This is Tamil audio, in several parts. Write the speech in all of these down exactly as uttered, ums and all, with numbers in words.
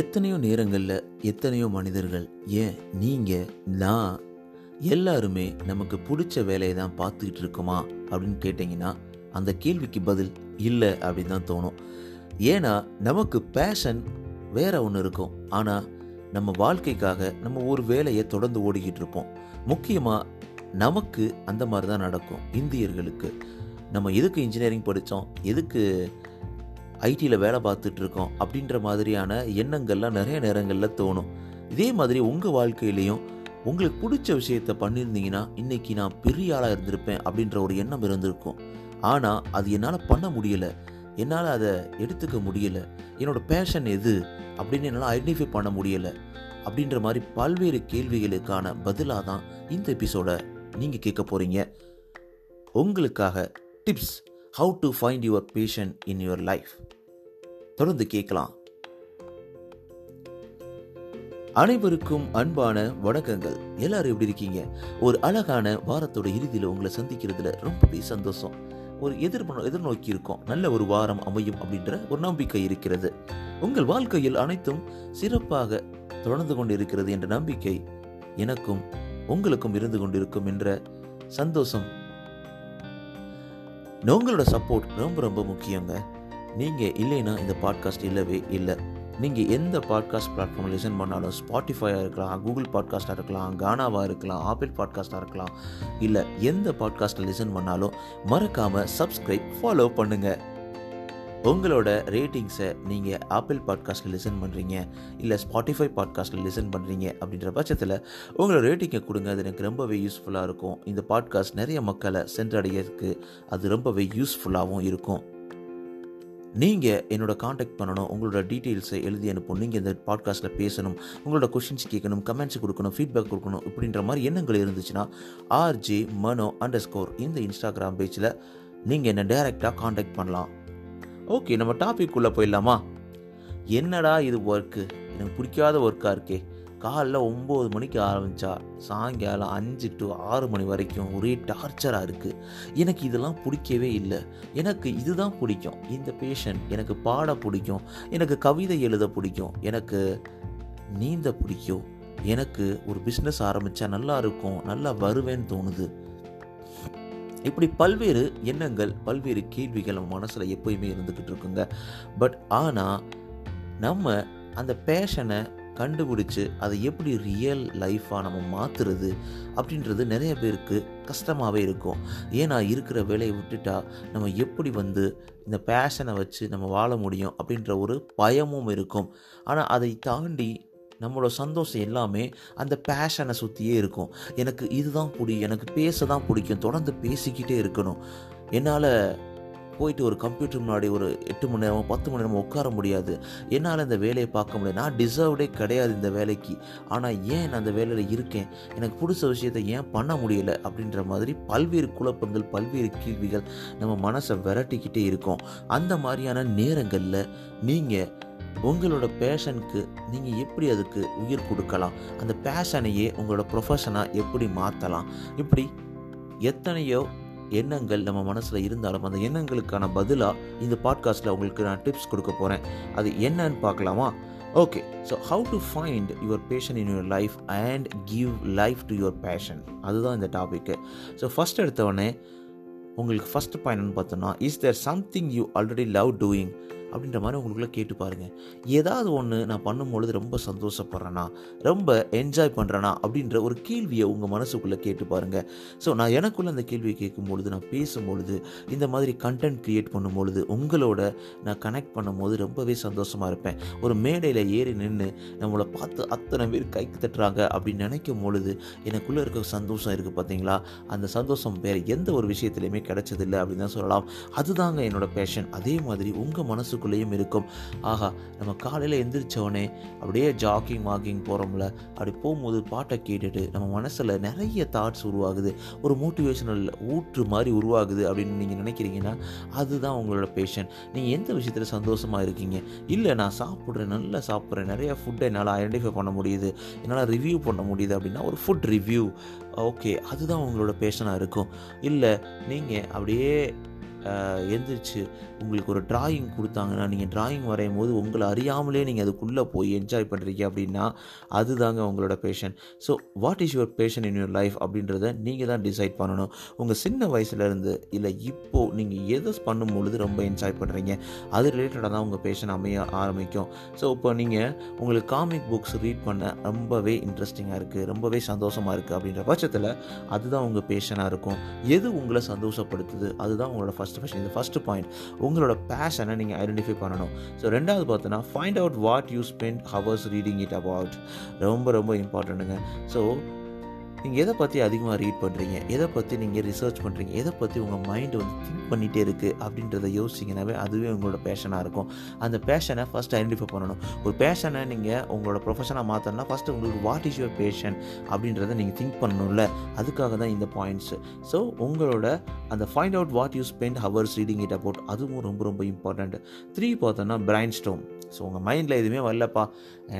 எத்தனையோ நேரங்களில் எத்தனையோ மனிதர்கள், ஏன் நீங்கள் நான் எல்லாருமே நமக்கு பிடிச்ச வேலையை தான் பார்த்துக்கிட்டு இருக்கோமா அப்படின்னு கேட்டிங்கன்னா அந்த கேள்விக்கு பதில் இல்லை அப்படின்னு தான் தோணும். ஏன்னா நமக்கு பேஷன் வேறு ஒன்று இருக்கும், ஆனால் நம்ம வாழ்க்கைக்காக நம்ம ஒரு வேலையை தொடர்ந்து ஓடிக்கிட்டு இருப்போம். முக்கியமாக நமக்கு அந்த மாதிரி தான் நடக்கும். இந்தியர்களுக்கு நம்ம எதுக்கு இன்ஜினியரிங் படித்தோம், எதுக்கு ஐடியில் வேலை பார்த்துட்ருக்கோம் அப்படின்ற மாதிரியான எண்ணங்கள்லாம் நிறைய நேரங்களில் தோணும். இதே மாதிரி உங்கள் வாழ்க்கையிலையும் உங்களுக்கு பிடிச்ச விஷயத்தை பண்ணியிருந்தீங்கன்னா இன்றைக்கி நான் பெரிய ஆளாக இருந்திருப்பேன் அப்படின்ற ஒரு எண்ணம் இருந்திருக்கும். ஆனால் அது என்னால் பண்ண முடியலை, என்னால் அதை எடுத்துக்க முடியலை, என்னோடய பேஷன் எது அப்படின்னு என்னால் ஐடென்டிஃபை பண்ண முடியலை அப்படின்ற மாதிரி பல்வேறு கேள்விகளுக்கான பதிலாக தான் இந்த எபிசோடை நீங்கள் கேட்க போகிறீங்க. உங்களுக்காக tips, how to find your passion in your life. தொடர்ந்து கேட்கலாம். அனைவருக்கும் அன்பான வணக்கங்கள். எல்லாரும் எப்படி இருக்கீங்க? ஒரு அழகான வாரத்தோட இறுதியில் உங்களை சந்திக்கிறதுல ரொம்பவே சந்தோஷம். ஒரு எதிர்ப்பு எதிர்நோக்கி இருக்கும், நல்ல ஒரு வாரம் அமையும் அப்படின்ற ஒரு நம்பிக்கை இருக்கிறது. உங்கள் வாழ்க்கையில் அனைத்தும் சிறப்பாக தொடர்ந்து கொண்டு இருக்கிறது என்ற நம்பிக்கை எனக்கும் உங்களுக்கும் இருந்து கொண்டிருக்கும் என்ற சந்தோஷம். உங்களோட சப்போர்ட் ரொம்ப ரொம்ப முக்கியங்க. நீங்கள் இல்லைன்னா இந்த பாட்காஸ்ட் இல்லவே இல்லை. நீங்கள் எந்த பாட்காஸ்ட் பிளாட்ஃபார்மில் லிசன் பண்ணாலும், ஸ்பாட்டிஃபையாக இருக்கலாம், கூகுள் பாட்காஸ்ட்டாக இருக்கலாம், கானாவாக இருக்கலாம், ஆப்பிள் பாட்காஸ்ட்டாக இருக்கலாம், இல்லை எந்த பாட்காஸ்ட்டில் லிசன் பண்ணாலும் மறக்காமல் சப்ஸ்கிரைப், ஃபாலோ பண்ணுங்கள். உங்களோட ரேட்டிங்ஸை நீங்கள் ஆப்பிள் பாட்காஸ்ட்டில் லிசன் பண்ணுறீங்க இல்லை ஸ்பாட்டிஃபை பாட்காஸ்ட்டில் லிசன் பண்ணுறீங்க அப்படின்ற பட்சத்தில் உங்களோட ரேட்டிங்கை கொடுங்க. அது எனக்கு ரொம்பவே யூஸ்ஃபுல்லாக இருக்கும். இந்த பாட்காஸ்ட் நிறைய மக்களை சென்றடையிறதுக்கு அது ரொம்பவே யூஸ்ஃபுல்லாகவும் இருக்கும். நீங்கள் என்னோட காண்டாக்ட் பண்ணணும், உங்களோட டீட்டெயில்ஸை எழுதி அனுப்பணும், நீங்கள் இந்த பாட்காஸ்ட்டில் பேசணும், உங்களோட கொஷின்ஸ் கேட்கணும், கமெண்ட்ஸ் கொடுக்கணும், ஃபீட்பேக் கொடுக்கணும் இப்படின்ற மாதிரி எண்ணங்கள் இருந்துச்சுன்னா ஆர்ஜி மனோ அண்டர் ஸ்கோர் இந்த இன்ஸ்டாகிராம் பேஜில் நீங்கள் என்னை டைரெக்டாக காண்டாக்ட் பண்ணலாம். ஓகே, நம்ம டாபிக் உள்ளே போயிடலாமா? என்னடா இது ஒர்க்கு, எனக்கு பிடிக்காத ஒர்க்காக இருக்கே. காலைல ஒம்பது மணிக்கு ஆரம்பித்தா சாயங்காலம் அஞ்சு டு ஆறு மணி வரைக்கும் ஒரே டார்ச்சராக இருக்குது. எனக்கு இதெல்லாம் பிடிக்கவே இல்லை. எனக்கு இதுதான் பிடிக்கும், இந்த பேஷன். எனக்கு பாட பிடிக்கும், எனக்கு கவிதை எழுத பிடிக்கும், எனக்கு நீந்த பிடிக்கும், எனக்கு ஒரு பிஸ்னஸ் ஆரம்பித்தா நல்லா இருக்கும், நல்லா வருவேன்னு தோணுது. இப்படி பல்வேறு எண்ணங்கள், பல்வேறு கேள்விகள் நம்ம மனசில் எப்போயுமே இருந்துக்கிட்டு இருக்குங்க. பட் ஆனால் நம்ம அந்த பேஷனை கண்டுபிடிச்சு அதை எப்படி ரியல் லைஃபாக நம்ம மாற்றுறது அப்படின்றது நிறைய பேருக்கு கஷ்டமாகவே இருக்கும். ஏன்னா இருக்கிற வேலையை விட்டுட்டா நம்ம எப்படி வந்து இந்த பேஷனை வச்சு நம்ம வாழ முடியும் அப்படின்ற ஒரு பயமும் இருக்கும். ஆனால் அதை தாண்டி நம்மளோட சந்தோஷம் எல்லாமே அந்த பேஷனை சுற்றியே இருக்கும். எனக்கு இதுதான் பிடிக்கும், எனக்கு பேச தான் பிடிக்கும், தொடர்ந்து பேசிக்கிட்டே இருக்கணும். என்னால் போயிட்டு ஒரு கம்ப்யூட்டர் முன்னாடி ஒரு எட்டு மணி நேரமோ பத்து மணி நேரமோ உட்கார முடியாது. என்னால் இந்த வேலையை பார்க்க முடியாது, நான் டிசர்வ்டே கிடையாது இந்த வேலைக்கு. ஆனால் ஏன் நான் அந்த வேலையில் இருக்கேன், எனக்கு பிடிச்ச விஷயத்தை ஏன் பண்ண முடியலை அப்படின்ற மாதிரி பல்வேறு குழப்பங்கள், பல்வேறு கேள்விகள் நம்ம மனசை விரட்டிக்கிட்டே இருக்கோம். அந்த மாதிரியான நேரங்களில் நீங்கள் உங்களோட பேஷனுக்கு நீங்கள் எப்படி அதுக்கு உயிர் கொடுக்கலாம், அந்த பேஷனையே உங்களோட ப்ரொஃபஷனாக எப்படி மாற்றலாம், இப்படி எத்தனையோ எண்ணங்கள் நம்ம மனசில் இருந்தாலும் அந்த எண்ணங்களுக்கான பதிலாக இந்த பாட்காஸ்ட்டில் உங்களுக்கு நான் டிப்ஸ் கொடுக்க போகிறேன். அது என்னன்னு பார்க்கலாமா? Okay, so how to find your passion in your life and give life to your passion, அதுதான் இந்த டாபிக்கு. ஸோ ஃபஸ்ட் எடுத்தவொடனே உங்களுக்கு ஃபஸ்ட் பாயிண்ட்னு பார்த்தோன்னா, is there something you already love doing அப்படின்ற மாதிரி உங்களுக்குள்ளே கேட்டு பாருங்கள். ஏதாவது ஒன்று நான் பண்ணும்பொழுது ரொம்ப சந்தோஷப்படுறேனா, ரொம்ப என்ஜாய் பண்ணுறேனா அப்படின்ற ஒரு கேள்வியை உங்கள் மனசுக்குள்ளே கேட்டு பாருங்கள். ஸோ நான் எனக்குள்ளே அந்த கேள்வியை கேட்கும்பொழுது, நான் பேசும்பொழுது, இந்த மாதிரி கண்டென்ட் க்ரியேட் பண்ணும்பொழுது, உங்களோட நான் கனெக்ட் பண்ணும்போது ரொம்பவே சந்தோஷமாக இருப்பேன். ஒரு மேடையில் ஏறி நின்று நம்மளை பார்த்து அத்தனை பேர் கைக்கு தட்டுறாங்க அப்படின்னு நினைக்கும் பொழுது எனக்குள்ளே இருக்க சந்தோஷம் இருக்குது பார்த்தீங்களா, அந்த சந்தோஷம் வேறு எந்த ஒரு விஷயத்துலையுமே கிடைச்சதில்லை அப்படின்னு தான் சொல்லலாம். அதுதாங்க என்னோட பேஷன். அதே மாதிரி உங்கள் மனசுக்கு இருக்கும். ஆகா, நம்ம காலையில் எந்திரிச்சவனே அப்படியே ஜாக்கிங் வாக்கிங் போகிறோம்ல, அப்படி போகும்போது பாட்டை கேட்டுட்டு நம்ம மனசில் நிறைய தாட்ஸ் உருவாகுது, ஒரு மோட்டிவேஷனல் ஊற்று மாதிரி உருவாகுது அப்படின்னு நீங்கள் நினைக்கிறீங்கன்னா அதுதான் உங்களோட பேஷன். நீங்கள் எந்த விஷயத்தில் சந்தோஷமாக இருக்கீங்க, இல்லை நான் சாப்பிட்றேன், நல்லா சாப்பிட்றேன், நிறையா ஃபுட்டை என்னால் ஐடென்டிஃபை பண்ண முடியுது, என்னால் ரிவ்யூ பண்ண முடியுது அப்படின்னா ஒரு ஃபுட் ரிவ்யூ, ஓகே, அதுதான் உங்களோட பேஷனாக இருக்கும். இல்லை நீங்கள் அப்படியே எழுந்திரிச்சு உங்களுக்கு ஒரு டிராயிங் கொடுத்தாங்கன்னா நீங்கள் டிராயிங் வரையும் போது உங்களை அறியாமலே நீங்கள் அதுக்குள்ளே போய் என்ஜாய் பண்ணுறீங்க அப்படின்னா அதுதாங்க உங்களோட passion. So what is your passion in your life அப்படின்றத நீங்கள் தான் டிசைட் பண்ணணும். உங்கள் சின்ன வயசுலேருந்து இல்லை இப்போது நீங்கள் எதை பண்ணும் பொழுது ரொம்ப என்ஜாய் பண்ணுறீங்க, அது ரிலேட்டடாக தான் உங்கள் பேஷன் அமைய ஆரம்பிக்கும். ஸோ இப்போ நீங்கள் உங்களுக்கு காமிக் புக்ஸ் ரீட் பண்ண ரொம்பவே இன்ட்ரெஸ்டிங்காக இருக்குது, ரொம்பவே சந்தோஷமாக இருக்குது அப்படின்ற பட்சத்தில் அதுதான் உங்கள் பேஷனாக இருக்கும். எது உங்களை சந்தோஷப்படுத்துது அதுதான் உங்களோட ஃபஸ்ட் பேஷன். இது ஃபஸ்ட் பாயிண்ட், உங்களோட பேஷனை நீங்கள் ஐடென்டிஃபை பண்ணணும். ஸோ ரெண்டாவது பார்த்தோன்னா find out what you spend hours reading it about. ரொம்ப ரொம்ப இம்பார்ட்டண்ட்டுங்க. ஸோ நீங்கள் எதை பற்றி அதிகமாக ரீட் பண்ணுறீங்க, எதை பற்றி நீங்கள் ரிசர்ச் பண்ணுறீங்க, எதை பற்றி உங்கள் மைண்டு வந்து திங்க் பண்ணிகிட்டே இருக்குது அப்படின்றத யோசிச்சிங்கன்னாவே அதுவே உங்களோட பேஷனாக இருக்கும். அந்த பேஷனை ஃபஸ்ட் ஐடென்டிஃபை பண்ணணும். ஒரு பேஷனை நீங்கள் உங்களோட ப்ரொஃபஷனாக மாற்றணும்னா ஃபஸ்ட்டு உங்களுக்கு வாட் இஸ் யுவர் பேஷன் அப்படின்றத நீங்கள் திங்க் பண்ணணும்ல, அதுக்காக தான் இந்த பாயிண்ட்ஸு. ஸோ உங்களோட அந்த find out what you spend hours reading it about அதுவும் ரொம்ப ரொம்ப இம்பார்ட்டண்ட். த்ரீ பார்த்தோன்னா பிரைன் ஸ்டார்ம். ஸோ உங்கள் மைண்டில் எதுவுமே வரலப்பா,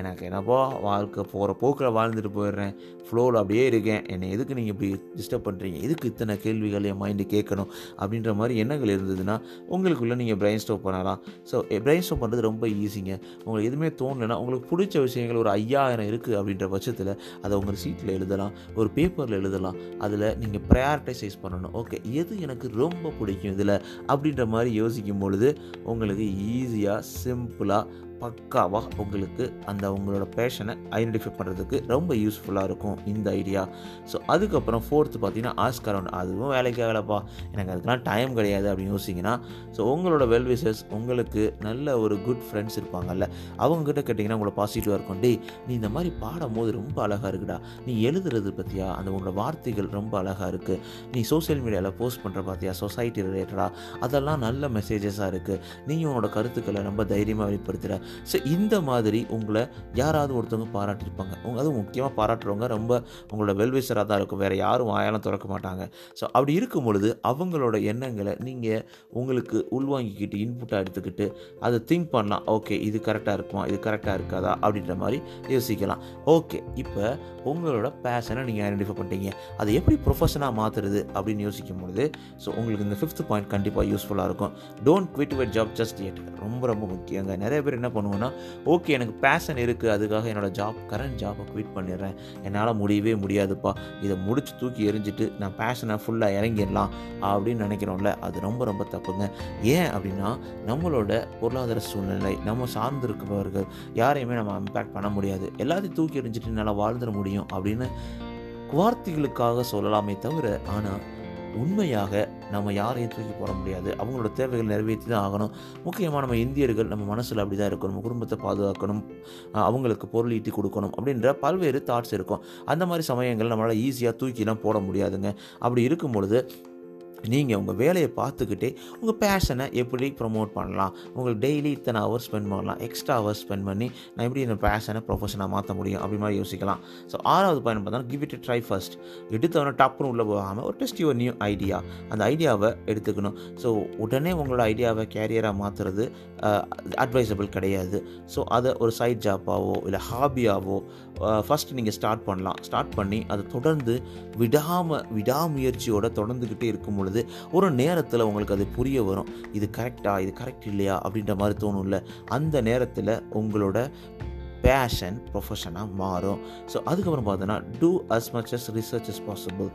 எனக்கு என்னப்பா வாழ்க்கை போகிற போக்கில் வாழ்ந்துட்டு போயிடுறேன், ஃப்ளோவில் அப்படியே இருக்கேன், என்னை எதுக்கு நீங்கள் இப்படி டிஸ்டர்ப் பண்ணுறீங்க, எதுக்கு இத்தனை கேள்விகள் என் மைண்டு கேட்கணும் அப்படின்ற மாதிரி எண்ணங்கள் இருந்ததுன்னா உங்களுக்குள்ளே நீங்கள் பிரைன் ஸ்டார்ம் பண்ணலாம். ஸோ பிரைன் ஸ்டார்ம் பண்ணுறது ரொம்ப ஈஸிங்க. உங்களுக்கு எதுவுமே தோணலைன்னா உங்களுக்கு பிடிச்ச விஷயங்கள் ஒரு ஐயாயிரம் இருக்குது அப்படின்ற பட்சத்தில் அதை உங்கள் சீட்டில் எழுதலாம், ஒரு பேப்பரில் எழுதலாம். அதில் நீங்கள் ப்ரையாரிட்டைஸ் பண்ணணும். ஓகே, எது எனக்கு ரொம்ப பிடிக்கும் இதில் அப்படின்ற மாதிரி யோசிக்கும் பொழுது உங்களுக்கு ஈஸியாக சிம்பிளாக பக்காவாக உங்களுக்கு அந்த உங்களோட பேஷனை ஐடென்டிஃபை பண்ணுறதுக்கு ரொம்ப யூஸ்ஃபுல்லாக இருக்கும் இந்த ஐடியா. ஸோ அதுக்கப்புறம் ஃபோர்த்து பார்த்தீங்கன்னா ஆஸ்க் அரவுண்ட். அதுவும் வேலைக்கு ஆகலப்பா, எனக்கு அதுக்கெலாம் டைம் கிடையாது அப்படின்னு யோசிச்சிங்கன்னா ஸோ உங்களோட வெல்விஷஸ், உங்களுக்கு நல்ல ஒரு குட் ஃப்ரெண்ட்ஸ் இருப்பாங்கல்ல, அவங்கக்கிட்ட கேட்டிங்கன்னா உங்களோட பாசிட்டிவாக இருக்கும். டே, நீ இந்த மாதிரி பாடும் போது ரொம்ப அழகாக இருக்குடா, நீ எழுதுறது பற்றியா, அந்த உங்களோட வார்த்தைகள் ரொம்ப அழகாக இருக்குது, நீ சோசியல் மீடியாவில் போஸ்ட் பண்ணுற பார்த்தியா சொசைட்டி ரிலேட்டடாக, அதெல்லாம் நல்ல மெசேஜஸாக இருக்குது, நீ உன்னோட கருத்துக்களை ரொம்ப தைரியமாக வெளிப்படுத்துகிற. ஸோ இந்த மாதிரி உங்களை யாராவது ஒருத்தவங்க பாராட்டியிருப்பாங்க. உங்க அதுவும் முக்கியமாக பாராட்டுறவங்க ரொம்ப உங்களோட வெல்விஷராக தான் இருக்கும், வேறு யாரும் வாயாலும் திறக்க மாட்டாங்க. ஸோ அப்படி இருக்கும் பொழுது அவங்களோட எண்ணங்களை நீங்கள் உங்களுக்கு உள்வாங்கிக்கிட்டு இன்புட்டாக எடுத்துக்கிட்டு அதை திங்க் பண்ணலாம். ஓகே, இது கரெக்டாக இருக்குமா, இது கரெக்டாக இருக்காதா அப்படின்ற மாதிரி யோசிக்கலாம். ஓகே, இப்போ உங்களோட பேஷனை நீங்கள் ஐடென்டிஃபை பண்ணிட்டீங்க, அதை எப்படி ப்ரொஃபஷனாக மாற்றுறது அப்படின்னு யோசிக்கும் பொழுது ஸோ உங்களுக்கு இந்த ஃபிஃப்த் பாயிண்ட் கண்டிப்பாக யூஸ்ஃபுல்லாக இருக்கும். Don't quit your job just yet. ரொம்ப ரொம்ப முக்கியங்க. நிறைய பேர் என்ன பண்ணுவோன்னா, ஓகே எனக்கு பேஷன் இருக்குது, அதுக்காக என்னோட ஜாப் கரண்ட் ஜாப்பை குவிட் பண்ணிடுறேன், என்னால் முடியவே முடியாதுப்பா, இதை முடிச்சு தூக்கி எறிஞ்சிட்டு நான் பேஷனை ஃபுல்லாக இறங்கிடலாம் அப்படின்னு நினைக்கிறோம்ல, அது ரொம்ப ரொம்ப தப்புங்க. ஏன் அப்படின்னா நம்மளோட பொருளாதார சூழ்நிலை, நம்ம சார்ந்திருப்பவர்கள் யாரையுமே நம்ம இம்பேக்ட் பண்ண முடியாது. எல்லாத்தையும் தூக்கி எறிஞ்சிட்டு நல்லா வாழ்ந்துட முடியும் அப்படின்னு வார்த்தைகளுக்காக சொல்லலாமே தவிர, ஆனால் உண்மையாக நம்ம யாரையும் தூக்கி போட முடியாது. அவங்களோட தேவைகள் நிறைவேற்றி தான் ஆகணும். முக்கியமாக நம்ம இந்தியர்கள் நம்ம மனசில் அப்படி தான் இருக்கணும், நம்ம குடும்பத்தை பாதுகாக்கணும், அவங்களுக்கு பொருள் ஈட்டி கொடுக்கணும் அப்படின்ற பல்வேறு தாட்ஸ் இருக்கும். அந்த மாதிரி சமயங்கள் நம்மளால் ஈஸியாக தூக்கிலாம் போட முடியாதுங்க. அப்படி இருக்கும் பொழுது நீங்கள் உங்கள் வேலையை பார்த்துக்கிட்டே உங்கள் பேஷனை எப்படி ப்ரொமோட் பண்ணலாம், உங்களுக்கு டெய்லி இத்தனை ஹவர்ஸ் ஸ்பெண்ட் பண்ணலாம், எக்ஸ்ட்ரா ஹவர்ஸ் ஸ்பெண்ட் பண்ணி நான் எப்படி இந்த பேஷனை ப்ரொஃபஷனாக மாற்ற முடியும் அப்படி மாதிரி யோசிக்கலாம். ஸோ ஆறாவது பாயிண்ட் பார்த்தோன்னா கிவ் இட் ட்ரை ஃபர்ஸ்ட். எடுத்தவொன்னே டப்புன்னு உள்ளே போகாமல் ஒரு டெஸ்ட் யுவர் நியூ ஐடியா, அந்த ஐடியாவை எடுத்துக்கணும். ஸோ உடனே உங்களோட ஐடியாவை கேரியராக மாற்றுறது அட்வைசபிள் கிடையாது. ஸோ அதை ஒரு சைட் ஜாப்பாவோ இல்லை ஹாபியாவோ ஃபஸ்ட்டு நீங்கள் ஸ்டார்ட் பண்ணலாம். ஸ்டார்ட் பண்ணி அதை தொடர்ந்து விடாமல் விடாமுயற்சியோடு தொடர்ந்துக்கிட்டே இருக்கும் பொழுது ஒரு நேரத்தில் உங்களுக்கு அது புரிய வரும். இது கரெக்டா, இது கரெக்ட் இல்லையா அப்படின்ற மாதிரி தோணும்ல, அந்த நேரத்தில் உங்களோட பேஷன் ப்ரொஃபஷனாக மாறும். ஸோ அதுக்கப்புறம் பார்த்தோன்னா do as much as research as possible.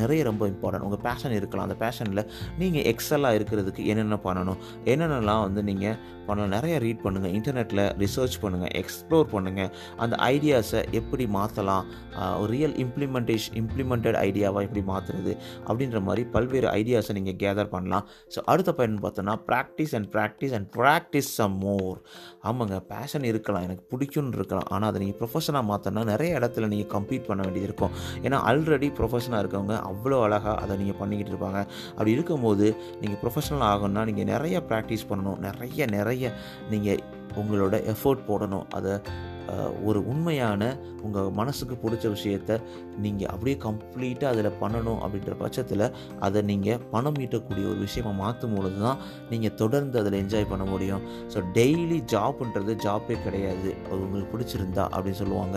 நிறைய ரொம்ப இம்பார்ட்டன்ட். உங்கள் பேஷன் இருக்கலாம், அந்த பேஷனில் நீங்கள் எக்ஸலாக இருக்கிறதுக்கு என்னென்ன பண்ணணும், என்னென்னலாம் வந்து நீங்கள் பண்ணலாம், நிறையா ரீட் பண்ணுங்கள், இன்டர்நெட்டில் ரிசர்ச் பண்ணுங்கள், எக்ஸ்ப்ளோர் பண்ணுங்கள். அந்த ஐடியாஸை எப்படி மாற்றலாம், ரியல் இம்ப்ளிமெண்டேஷன் இம்ப்ளிமெண்டட் ஐடியாவாக எப்படி மாற்றுறது அப்படின்ற மாதிரி பல்வேறு ஐடியாஸை நீங்கள் கேதர் பண்ணலாம். ஸோ அடுத்த பாயிண்ட் பார்த்தோன்னா practice and practice and practice some more. ஆமாங்க, பேஷன் இருக்கலாம், எனக்கு பிடிக்கும் இருக்கலாம், ஆனால் அதை நீங்கள் ப்ரொஃபஷனாக மாற்றினா நிறைய இடத்துல நீங்கள் கம்ப்ளீட் பண்ண வேண்டியது இருக்கும். ஏன்னா ஆல்ரெடி ப்ரொஃபஷனாக இருக்கவங்க அவ்வளோ அழகாக அதை நீங்கள் பண்ணிக்கிட்டு இருப்பாங்க. அப்படி இருக்கும்போது நீங்கள் ப்ரொஃபஷனல் ஆகணும்னா நீங்கள் நிறைய ப்ராக்டிஸ் பண்ணணும், நிறைய நிறைய நீங்கள் உங்களோட எஃபோர்ட் போடணும், அதை ஒரு உண்மையான உங்கள் மனசுக்கு பிடிச்ச விஷயத்தை நீங்கள் அப்படியே கம்ப்ளீட்டாக அதில் பண்ணணும். அப்படின்ற பட்சத்தில் அதை நீங்கள் பணம் ஈட்டக்கூடிய ஒரு விஷயமாக மாற்றும் பொழுது தான் நீங்கள் தொடர்ந்து அதில் என்ஜாய் பண்ண முடியும். ஸோ டெய்லி ஜாப்ன்றது ஜாப்பே கிடையாது, அது உங்களுக்கு பிடிச்சிருந்தா அப்படின்னு சொல்லுவாங்க.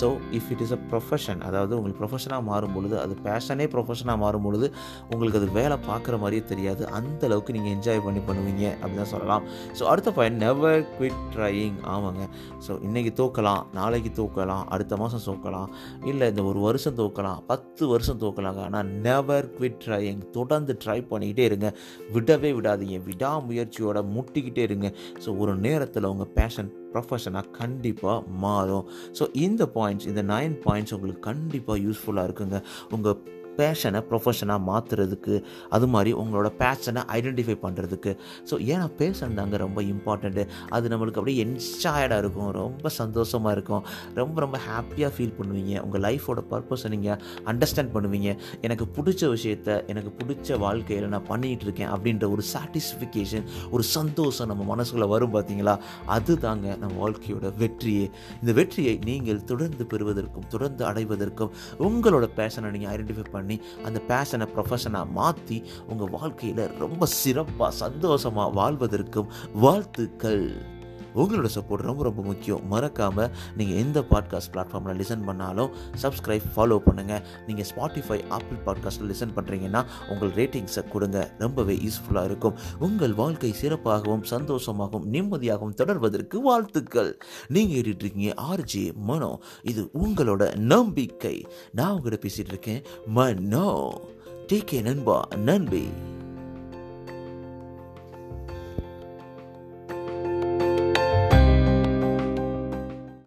So if it is a profession, அதாவது உங்களுக்கு ப்ரொஃபஷனாக மாறும் பொழுது, அது பேஷனே ப்ரொஃபஷனாக மாறும் பொழுது உங்களுக்கு அது வேலை பார்க்குற மாதிரியே தெரியாது, அந்தளவுக்கு நீங்கள் என்ஜாய் பண்ணி பண்ணுவீங்க அப்படின்னு சொல்லலாம். ஸோ அடுத்த பாயிண்ட், நெவர் குவிட் ட்ரையிங். ஆமாங்க, ஸோ இன்றைக்கி தோக்கலாம், நாளைக்கு தோக்கலாம், அடுத்த மாதம் தோக்கலாம், இல்லை இந்த ஒரு வருஷம் தோக்கலாம், பத்து வருஷம் தோக்கலாங்க. ஆனால் நெவர் குவிட் ட்ரையிங், தொடர்ந்து ட்ரை பண்ணிக்கிட்டே இருங்க, விடவே விடாதீங்க, விடாமுயற்சியோட முட்டிக்கிட்டே இருங்க. ஸோ ஒரு நேரத்தில் உங்கள் பேஷன் ப்ரொஃபஷனாக கண்டிப்பாக மாறும். ஸோ இந்த பாயிண்ட்ஸ், இந்த நைன் பாயிண்ட்ஸ் உங்களுக்கு கண்டிப்பாக யூஸ்ஃபுல்லாக இருக்குங்க உங்கள் பேஷனை ப்ரொஃபஷனாக மாற்றுறதுக்கு, அது மாதிரி உங்களோட பேஷனை ஐடென்டிஃபை பண்ணுறதுக்கு. ஸோ ஏன்னா பேஷன் தாங்க ரொம்ப இம்பார்ட்டண்ட்டு. அது நம்மளுக்கு அப்படியே என்ஜாய்டாக இருக்கும், ரொம்ப சந்தோஷமாக இருக்கும், ரொம்ப ரொம்ப ஹாப்பியாக ஃபீல் பண்ணுவீங்க. உங்கள் லைஃபோட பர்பஸை நீங்கள் அண்டர்ஸ்டாண்ட் பண்ணுவீங்க. எனக்கு பிடிச்ச விஷயத்தை, எனக்கு பிடிச்ச வாழ்க்கையில் நான் பண்ணிகிட்டு இருக்கேன் அப்படின்ற ஒரு சாட்டிஸ்ஃபிகேஷன், ஒரு சந்தோஷம் நம்ம மனசுக்குள்ளே வரும் பார்த்தீங்களா? அது தாங்க நம்ம வாழ்க்கையோட வெற்றியே. இந்த வெற்றியை நீங்கள் தொடர்ந்து பெறுவதற்கும் தொடர்ந்து அடைவதற்கும் உங்களோட பேஷனை நீங்கள் ஐடென்டிஃபை பண்ணி அந்த பேஷனை ப்ரொஃபஷனாக மாற்றி உங்கள் வாழ்க்கையில் ரொம்ப சிறப்பாக சந்தோஷமாக வாழ்வதற்கும் வாழ்த்துக்கள். உங்களோட சப்போர்ட் ரொம்ப ரொம்ப முக்கியம். மறக்காமல் நீங்கள் எந்த பாட்காஸ்ட் பிளாட்ஃபார்மில் லிசன் பண்ணாலும் சப்ஸ்கிரைப், ஃபாலோ பண்ணுங்கள். நீங்கள் ஸ்பாட்டிஃபை, ஆப்பிள் பாட்காஸ்ட்டில் லிசன் பண்ணுறீங்கன்னா உங்கள் ரேட்டிங்ஸை கொடுங்க, ரொம்பவே யூஸ்ஃபுல்லாக இருக்கும். உங்கள் வாழ்க்கை சிறப்பாகவும் சந்தோஷமாகவும் நிம்மதியாகவும் தொடர்வதற்கு வாழ்த்துக்கள். நீங்கள் ஏறிட்டுருக்கீங்க ஆர்ஜே மனோ, இது உங்களோட நம்பிக்கை. நான் உங்கள்கிட்ட பேசிகிட்டு இருக்கேன் மனோ. டேக் கேர் நண்பா, நன்றி.